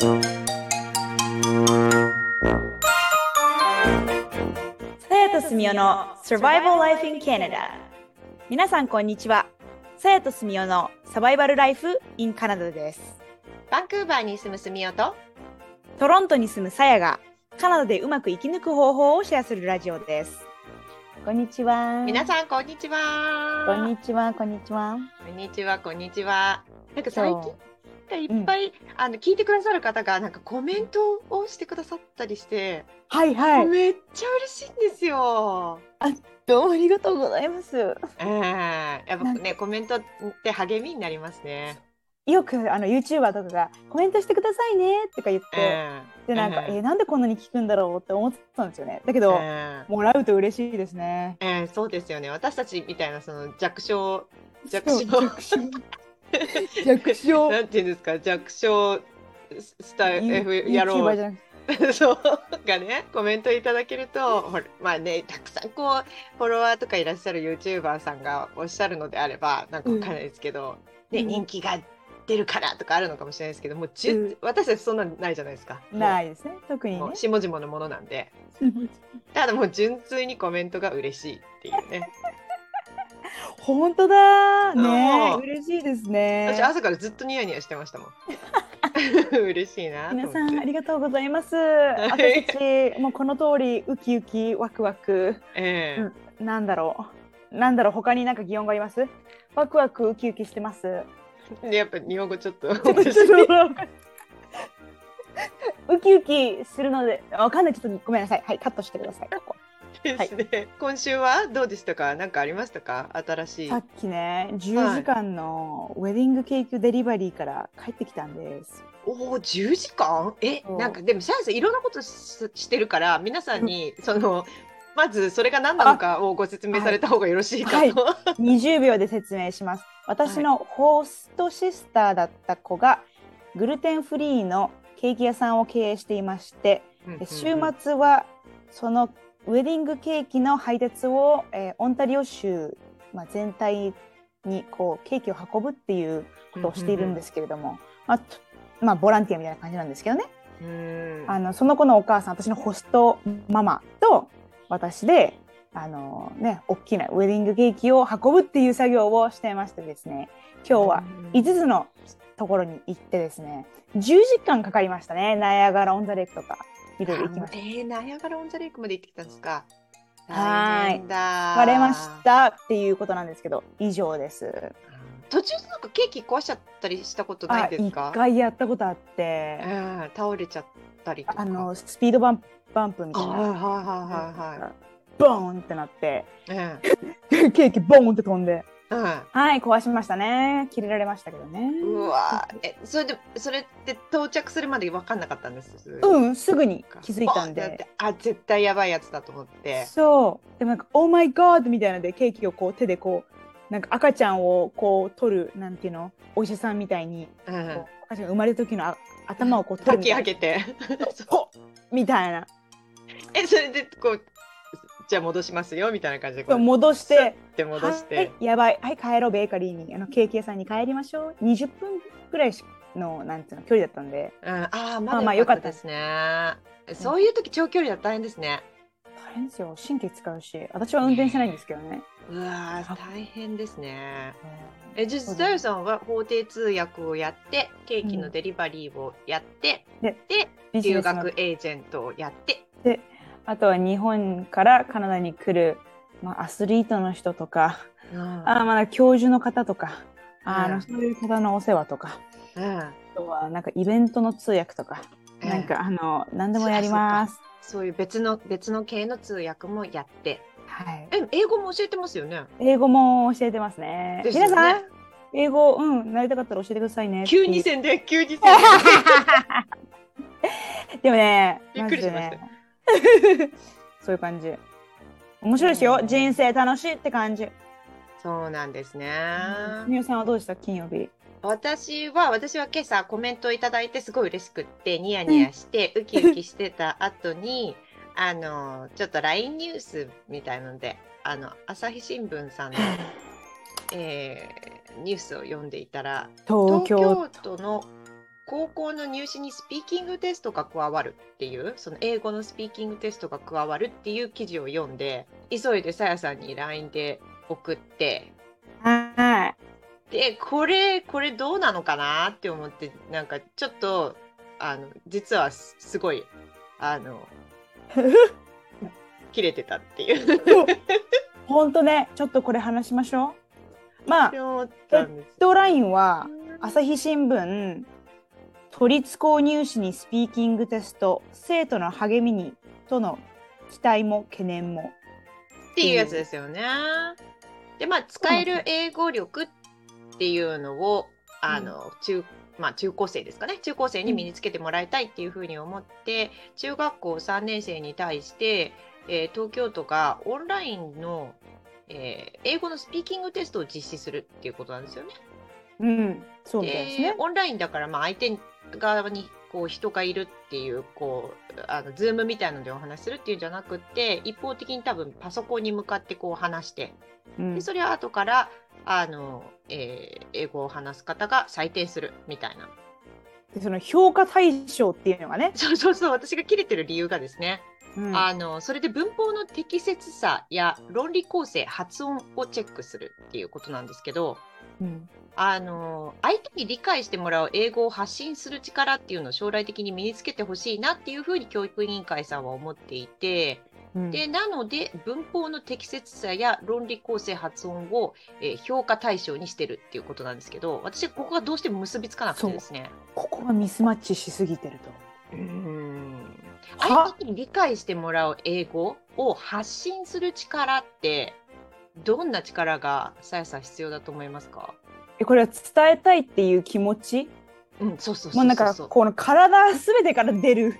さやとすみおの Survival Life in Canada。 皆さんこんにちは。さやとすみおのサバイバルライフ in Canada です。バンクーバーに住むすみおとトロントに住むさやがカナダでうまく生き抜く方法をシェアするラジオです。こんにちは。皆さんこんにちは。こんにちは。こんにちは。こんにちは。こんにちは。なんか最近いっぱい、聞いてくださる方がなんかコメントをしてくださったりして、はいはい、めっちゃ嬉しいんですよ。どうもありがとうございます。やっぱねコメントって励みになりますね。よくYouTuber とかがコメントしてくださいねとか言って、でなんか、なんでこんなに聞くんだろうって思ってたんですよね。だけど、もらうと嬉しいですね。そうですよね。私たちみたいなその弱小なんていうんですか、弱小スタイやろうそうがねコメントいただけると、まあね、たくさんこうフォロワーとかいらっしゃる YouTuber さんがおっしゃるのであればなんかわからないですけど、ね、人気が出るからとかあるのかもしれないですけどもう、私たちそんなのないじゃないですか。ないですね。特にね下々のものなんでただもう純粋にコメントが嬉しいっていうね本当だね、嬉しいですね。私朝からずっとニヤニヤしてましたもん嬉しいな。皆さんありがとうございます。私たちもうこの通りウキウキワクワク、なんだろう他になんか擬音があります？ワクワクウキウキしてます。でやっぱり日本語ちょっとウキウキするのでわかんない。ちょっとごめんなさい、はい、カットしてくださいここですね。はい、今週はどうでしたか？何かありましたか？新しい。さっきね10時間のウェディングケーキデリバリーから帰ってきたんです。おお10時間なんかでもシャイさんいろんなことしてるから皆さんにそのまずそれが何なのかをご説明された方がよろしいかと、20秒で説明します。私のホストシスターだった子がグルテンフリーのケーキ屋さんを経営していまして、週末はそのウェディングケーキの配達を、オンタリオ州、全体にこうケーキを運ぶっていうことをしているんですけれども、ボランティアみたいな感じなんですけどね。その子のお母さん、私のホストママと私で大きなウェディングケーキを運ぶっていう作業をしていましてですね、今日は5つのところに行ってですね、10時間かかりましたね。ナイアガラオンザレイクとかいろいろ行きました。ナイアガラオンザレイクまで行ってきたんですか。疲れましたっていうことなんですけど、以上です。途中なんかケーキ壊しちゃったりしたことないですか？1回やったことあって、倒れちゃったりとかスピードバンプみたいな、ボーンってなって、ケーキボーンって飛んで、壊しましたね。切れられましたけどね。うわそれって到着するまで分かんなかったんです。すぐに気づいたんで、絶対やばいやつだと思って。そうでもなんかオーマイガードみたいなのでケーキをこう手でこうなんか赤ちゃんをこう取るなんていうの、お医者さんみたいに、赤ちゃんが生まれた時の頭をこう取るみたいな、かき上げてほっみたいなそれでこうじゃあ戻しますよみたいな感じで戻して、はい、やばい、はい、帰ろうベーカリーに、ケーキ屋さんに帰りましょう。20分ぐらいのなんていうの距離だったんで、まあ良かったですね。そういう時長距離だと大変ですね。大変ですよ、神経使うし、私は運転してないんですけどね。うわ大変ですね。じゃあさやさんは法廷通訳をやってケーキのデリバリーをやって、で留学エージェントをやってで、あとは日本からカナダに来る、アスリートの人とか、教授の方とか、そういう方のお世話とか、あとはなんかイベントの通訳とか、なんか何でもやります。そういう別の系の通訳もやって、英語も教えてますよね。英語も教えてますね。皆さん英語なりたかったら教えてくださいね。急に線ででもねびっくりしました。そういう感じ。面白いですよ、人生楽しいって感じ。そうなんですね。みよさんはどうでした金曜日？私は今朝コメントをいただいてすごい嬉しくってニヤニヤしてウキウキしてた後にちょっと LINE ニュースみたいなので朝日新聞さんのニュースを読んでいたら東京都の高校の入試にスピーキングテストが加わるっていう、その英語のスピーキングテストが加わるっていう記事を読んで、急いでさやさんに LINE で送って、はいでこれどうなのかなって思って、なんかちょっと実はすごい切れてたっていうほんとね、ちょっとこれ話しましょう。まあヘッドラインは朝日新聞、都立高入試にスピーキングテスト、生徒の励みにとの期待も懸念もっていうやつですよね。でまあ使える英語力っていうのを中高生ですかね、中高生に身につけてもらいたいっていうふうに思って、中学校3年生に対して、東京都がオンラインの、英語のスピーキングテストを実施するっていうことなんですよね。うん、そうですね。オンラインだから、まあ、相手側にこう人がいるっていう、こうズームみたいなのでお話しするっていうんじゃなくて、一方的に多分パソコンに向かってこう話して、うん、でそれは後から英語を話す方が採点するみたいな。でその評価対象っていうのがね、そう私が切れてる理由がですね、うん、それで文法の適切さや論理構成、発音をチェックするっていうことなんですけど、うん、相手に理解してもらう英語を発信する力っていうのを将来的に身につけてほしいなっていうふうに教育委員会さんは思っていて、でなので文法の適切さや論理構成、発音を、評価対象にしてるっていうことなんですけど、私ここがどうしても結びつかなくてですね、ここがミスマッチしすぎてると、相手に理解してもらう英語を発信する力ってどんな力がさやさん必要だと思いますか？これは伝えたいっていう気持ち、そうなんかこの体全てから出る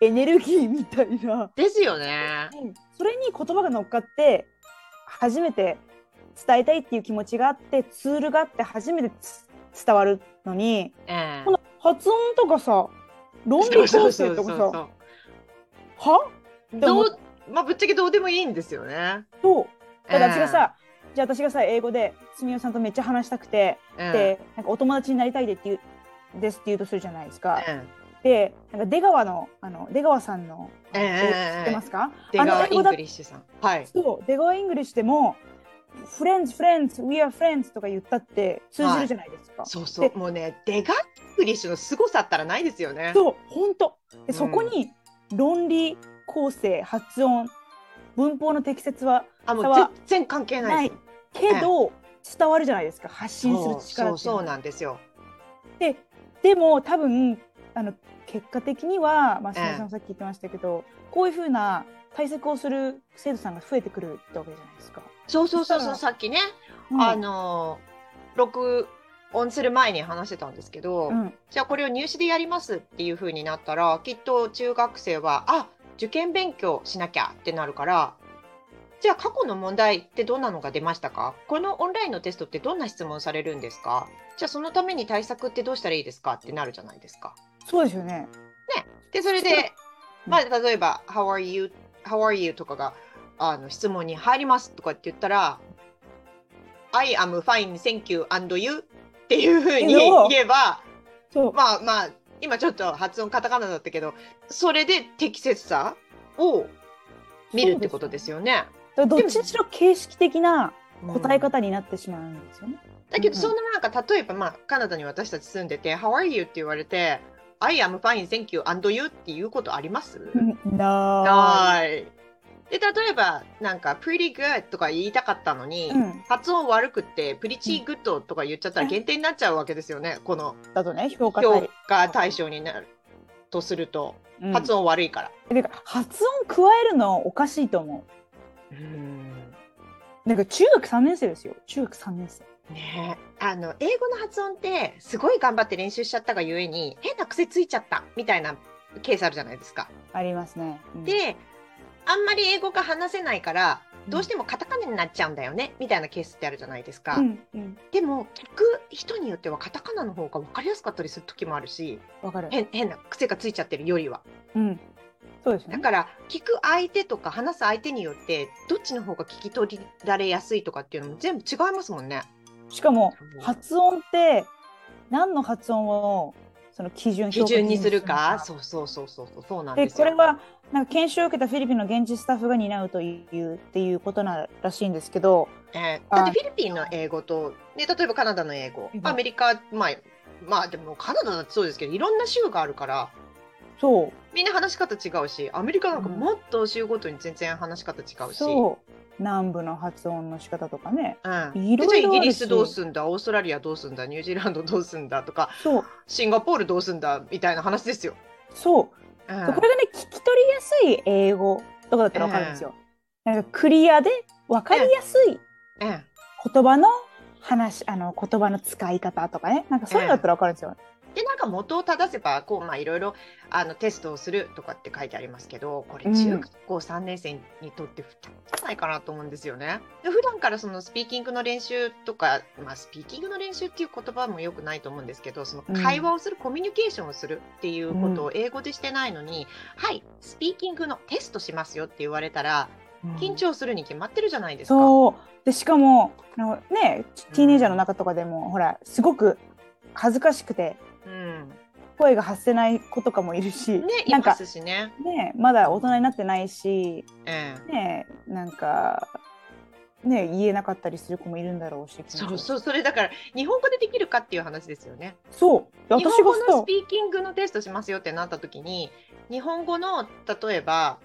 エネルギーみたいなですよね。それに言葉が乗っかって初めて伝えたいっていう気持ちがあって、ツールがあって初めて伝わるのに、この発音とかさ、論理構成とかさ、は？まあぶっちゃけどうでもいいんですよね。そう。だから私がさ英語ですみおさんとめっちゃ話したくて、でなんかお友達になりたいでっていうですって言うとするじゃないですか。でなんか出川さんの、知ってますか？出川イングリッシュさん。はい。そう、出川イングリッシュでもフレンズ、we are friends とか言ったって通じるじゃないですか。はい、そう。もうね、出川イングリッシュの凄さったらないですよね。そう、本当。でそこに論理構成、発音、文法の適切は全然関係ないです。けど、伝わるじゃないですか。発信する力って。そうなんですよ。でも多分結果的には、まあ、さっき言ってましたけど、こういう風な対策をする生徒さんが増えてくるってわけじゃないですか。そう、さっきね、録音する前に話してたんですけど、じゃあこれを入試でやりますっていう風になったら、きっと中学生は受験勉強しなきゃってなるから、じゃあ過去の問題ってどんなのが出ましたか？このオンラインのテストってどんな質問されるんですか？じゃあそのために対策ってどうしたらいいですかってなるじゃないですか。そうですよね。でそれで、まあ、例えば How are you とかが質問に入りますとかって言ったら I am fine, thank you, and you っていうふうに言えば、まあ今ちょっと発音カタカナだったけど、それで適切さを見るってことですよね。どっちにしろ形式的な答え方になってしまうんですよね。だけどその例えば、まあ、カナダに私たち住んでて How are you って言われて I am fine, thank you, and you っていうことあります？ない。で例えばなんか Pretty good とか言いたかったのに、発音悪くて Pretty good とか言っちゃったら減点になっちゃうわけですよね。このだとね、評価対象になるとすると、発音悪いから。だから発音加えるのおかしいと思う。なんか中学3年生ですよ。中学3年生ね。英語の発音ってすごい頑張って練習しちゃったがゆえに変な癖ついちゃったみたいなケースあるじゃないですか。ありますね。であんまり英語が話せないからどうしてもカタカナになっちゃうんだよね、みたいなケースってあるじゃないですか。でも聞く人によってはカタカナの方が分かりやすかったりする時もあるし、分かる。変な癖がついちゃってるよりは、そうですね。だから聞く相手とか話す相手によってどっちの方が聞き取られやすいとかっていうのも全部違いますもんね。しかも発音って何の発音をその基準にするか、そうなんですよ。でこれはなんか研修を受けたフィリピンの現地スタッフが担うというっていうことならしいんですけど、だってフィリピンの英語と、ね、例えばカナダの英語、アメリカ、まあでもカナダだってそうですけど、いろんな州があるからそうみんな話し方違うし、アメリカなんかもっと州ごとに全然話し方違うし、そう南部の発音の仕方とかね、いろいろあるし、イギリスどうすんだ、オーストラリアどうすんだ、ニュージーランドどうすんだとか、そうシンガポールどうすんだみたいな話ですよ。そう、これがね、聞き取りやすい英語とかだったら分かるんですよ、なんかクリアで分かりやすい言葉の話、言葉の使い方とかね、なんかそういうのだったら分かるんですよ。でなんか元を正せばこう、いろいろテストをするとかって書いてありますけど、これ中学校3年生にとって負担じゃないかなと思うんですよね。で普段からそのスピーキングの練習とか、スピーキングの練習っていう言葉もよくないと思うんですけど、その会話をする、コミュニケーションをするっていうことを英語でしてないのに、はいスピーキングのテストしますよって言われたら緊張するに決まってるじゃないですか。そうでしかもね、ティーネイジャーの中とかでも、ほらすごく恥ずかしくて声が発せない子とかもいるし、ね、なんかいますし ねまだ大人になってないし、ね、なんか、ね、言えなかったりする子もいるんだろうし、それだから日本語でできるかっていう話ですよね。そう日本語のスピーキングのテストしますよってなった時に、日本語の例えば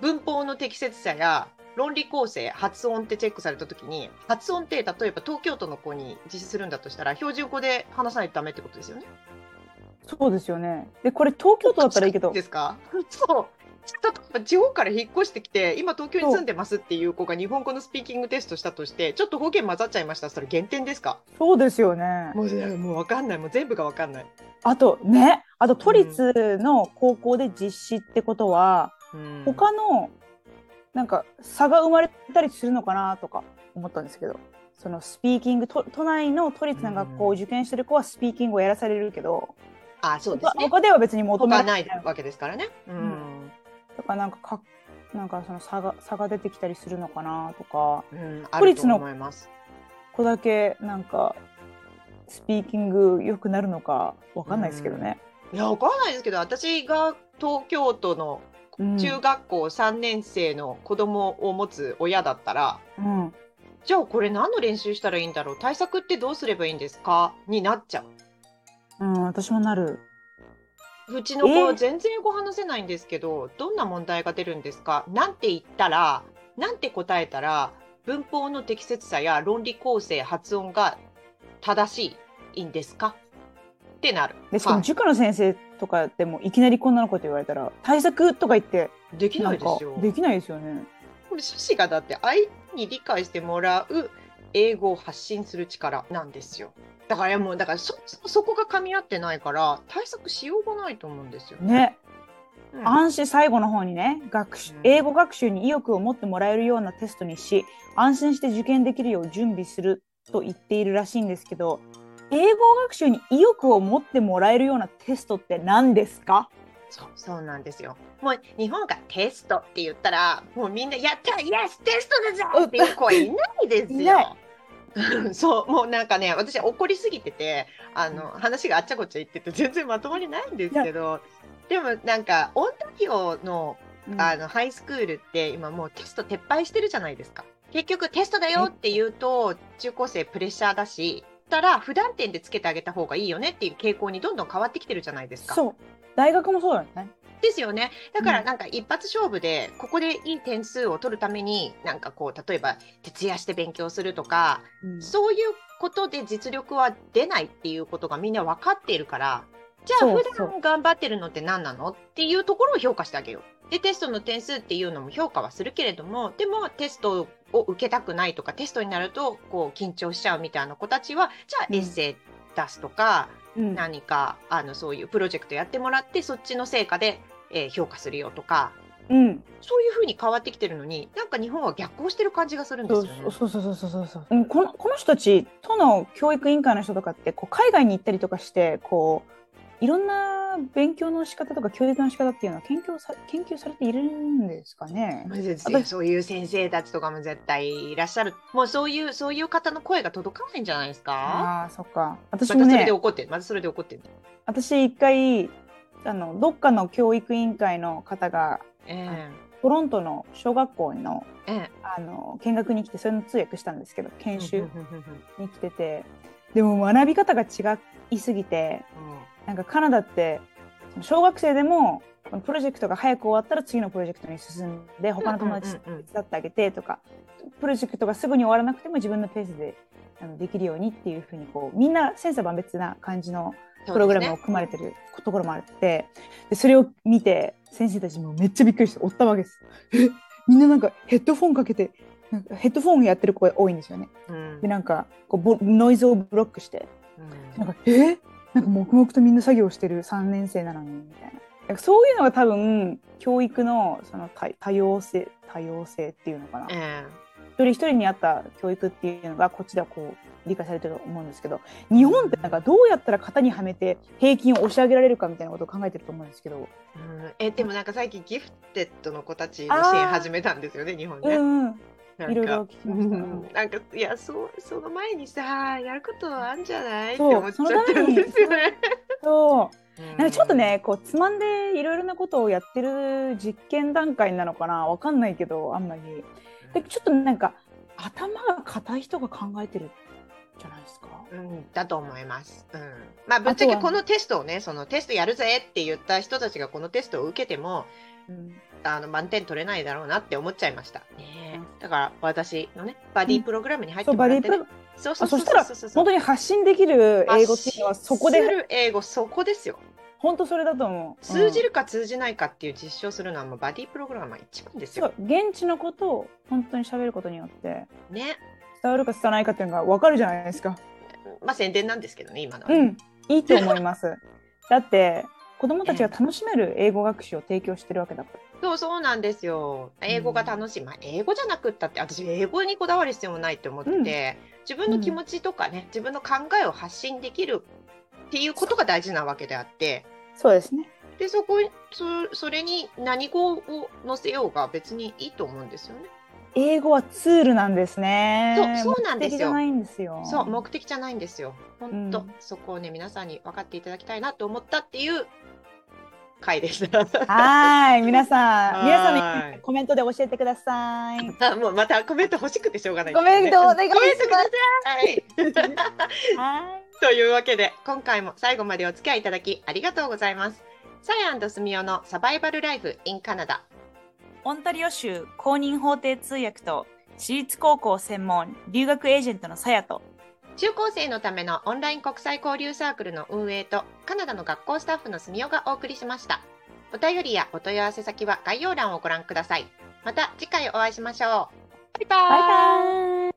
文法の適切さや論理構成、発音ってチェックされたときに、発音って例えば東京都の子に実施するんだとしたら標準語で話さないとダメってことですよね。そうですよね。でこれ東京都だったらいいけどですか。そう地方から引っ越してきて今東京に住んでますっていう子が日本語のスピーキングテストしたとして、ちょっと方言混ざっちゃいました、それ減点ですか。そうですよね。もう分かんない、もう全部が分かんない。あと都立の高校で実施ってことは、他のなんか差が生まれたりするのかなとか思ったんですけど、そのスピーキング、都内の都立の学校を受験してる子はスピーキングをやらされるけど、そうですね、他では別に求められないわけですからね。だからなんかその差が出てきたりするのかなとか、都立の子だけなんかスピーキング良くなるのかわかんないですけどね。いやわかんないですけど、私が東京都の中学校3年生の子供を持つ親だったら、じゃあこれ何の練習したらいいんだろう、対策ってどうすればいいんですかになっちゃう。私もなる。うちの子全然英語話せないんですけど、どんな問題が出るんですか、なんて言ったら、なんて答えたら文法の適切さや論理構成、発音が正しいんですかってなる。でしかも塾の先生とかでもいきなりこんなのこと言われたら対策とか言ってできないですよ。できないですよね。これ趣旨がだって愛に理解してもらう英語を発信する力なんですよ。だから そこが噛み合ってないから対策しようがないと思うんですよね。安心、最後の方にね、英語学習に意欲を持ってもらえるようなテストにし、安心して受験できるよう準備すると言っているらしいんですけど、英語学習に意欲を持ってもらえるようなテストって何ですか？そうなんですよ。もう日本がテストって言ったら、もうみんなやったイエステストだぞっていう子いないですよ。そうもうなんかね、私怒りすぎてて話があっちゃこっちゃ言ってて全然まともにないんですけど、でもなんかオンタリオの、ハイスクールって今もうテスト撤廃してるじゃないですか。結局テストだよって言うと中高生プレッシャーだし、普段点でつけてあげた方がいいよねっていう傾向にどんどん変わってきてるじゃないですか。そう大学もそうなんですね。ですよね。だからなんか一発勝負で、ここでいい点数を取るためになんかこう例えば徹夜して勉強するとか、そういうことで実力は出ないっていうことがみんな分かっているから、じゃあ普段頑張ってるのって何なのっていうところを評価してあげよう。でテストの点数っていうのも評価はするけれども、でもテストを受けたくないとか、テストになるとこう緊張しちゃうみたいな子たちは、じゃあエッセイ出すとか、何かそういうプロジェクトやってもらって、そっちの成果で、評価するよとか、そういう風に変わってきてるのに、なんか日本は逆行してる感じがするんですよね。そうこの人たち、都の教育委員会の人とかってこう海外に行ったりとかして、こういろんな勉強の仕方とか教育の仕方っていうのは研究されているんですかね。そういう先生たちとかも絶対いらっしゃる。もうそういう方の声が届かないんじゃないですか。ああ、そっか。私もね、またそれで怒ってる。私一回どっかの教育委員会の方が、トロントの小学校の、見学に来て、それの通訳したんですけど、研修に来てて、でも学び方が違いすぎて、なんかカナダって小学生でもプロジェクトが早く終わったら次のプロジェクトに進んで他の友達手伝ってあげてとか、プロジェクトがすぐに終わらなくても自分のペースでできるようにっていうふうにこうみんな千差万別な感じのプログラムを組まれてるところもあって、でそれを見て先生たちもめっちゃびっくりしておったわけです。みんななんかヘッドフォンかけて、なんかヘッドフォンやってる子が多いんですよね、でなんかこうノイズをブロックして、なんかなんか黙々とみんな作業してる3年生なのにみたいな。なんかそういうのが多分教育の、 その多様性っていうのかな、一人一人に合った教育っていうのがこっちではこう理解されてると思うんですけど、日本ってなんかどうやったら型にはめて平均を押し上げられるかみたいなことを考えてると思うんですけど、でもなんか最近ギフテッドの子たちの支援始めたんですよね、日本で、いろいろ聞きました、なんかいや、その前にさやることはあるんじゃないって思っちゃったんですよね。そうなんかちょっとねこうつまんでいろいろなことをやってる実験段階なのかな、わかんないけど、あんまりでちょっとなんか頭が固い人が考えてるじゃないですか、だと思います、まあぶっちゃけこのテストをね、そのテストやるぜって言った人たちがこのテストを受けても、満点取れないだろうなって思っちゃいました、だから私のねバディプログラムに入ってもらって、そしたら本当に発信できる英語っていうのはそこで、英語そこですよ。本当それだと思う。通じるか通じないかっていう実証するのはもうバディプログラムは一番ですよ。現地のことを本当に喋ることによってね、伝わるか伝わないかっていうのが分かるじゃないですか。まあ宣伝なんですけどね今のは、いいと思います。だって子どもたちが楽しめる英語学習を提供してるわけだから。そうなんですよ。英語が楽しい、英語じゃなくったって私英語にこだわる必要もないと思って、自分の気持ちとかね、自分の考えを発信できるっていうことが大事なわけであって、そうですね。でそれに何語を載せようが別にいいと思うんですよね。英語はツールなんですね。そうなんですよ。目的じゃないんですよ。そう、目的じゃないんですよ。本当、そこをね皆さんに分かっていただきたいなと思ったっていう回でした。はい、皆さんコメントで教えてください。もうまたコメント欲しくてしょうがない、ね。コメントお願いします。はい。というわけで今回も最後までお付き合いいただきありがとうございます。サイ&スミオのサバイバルライフ in カナダ。オンタリオ州公認法廷通訳と私立高校専門留学エージェントのさやと、中高生のためのオンライン国際交流サークルの運営とカナダの学校スタッフのすみおがお送りしました。お便りやお問い合わせ先は概要欄をご覧ください。また次回お会いしましょう。バイバイ。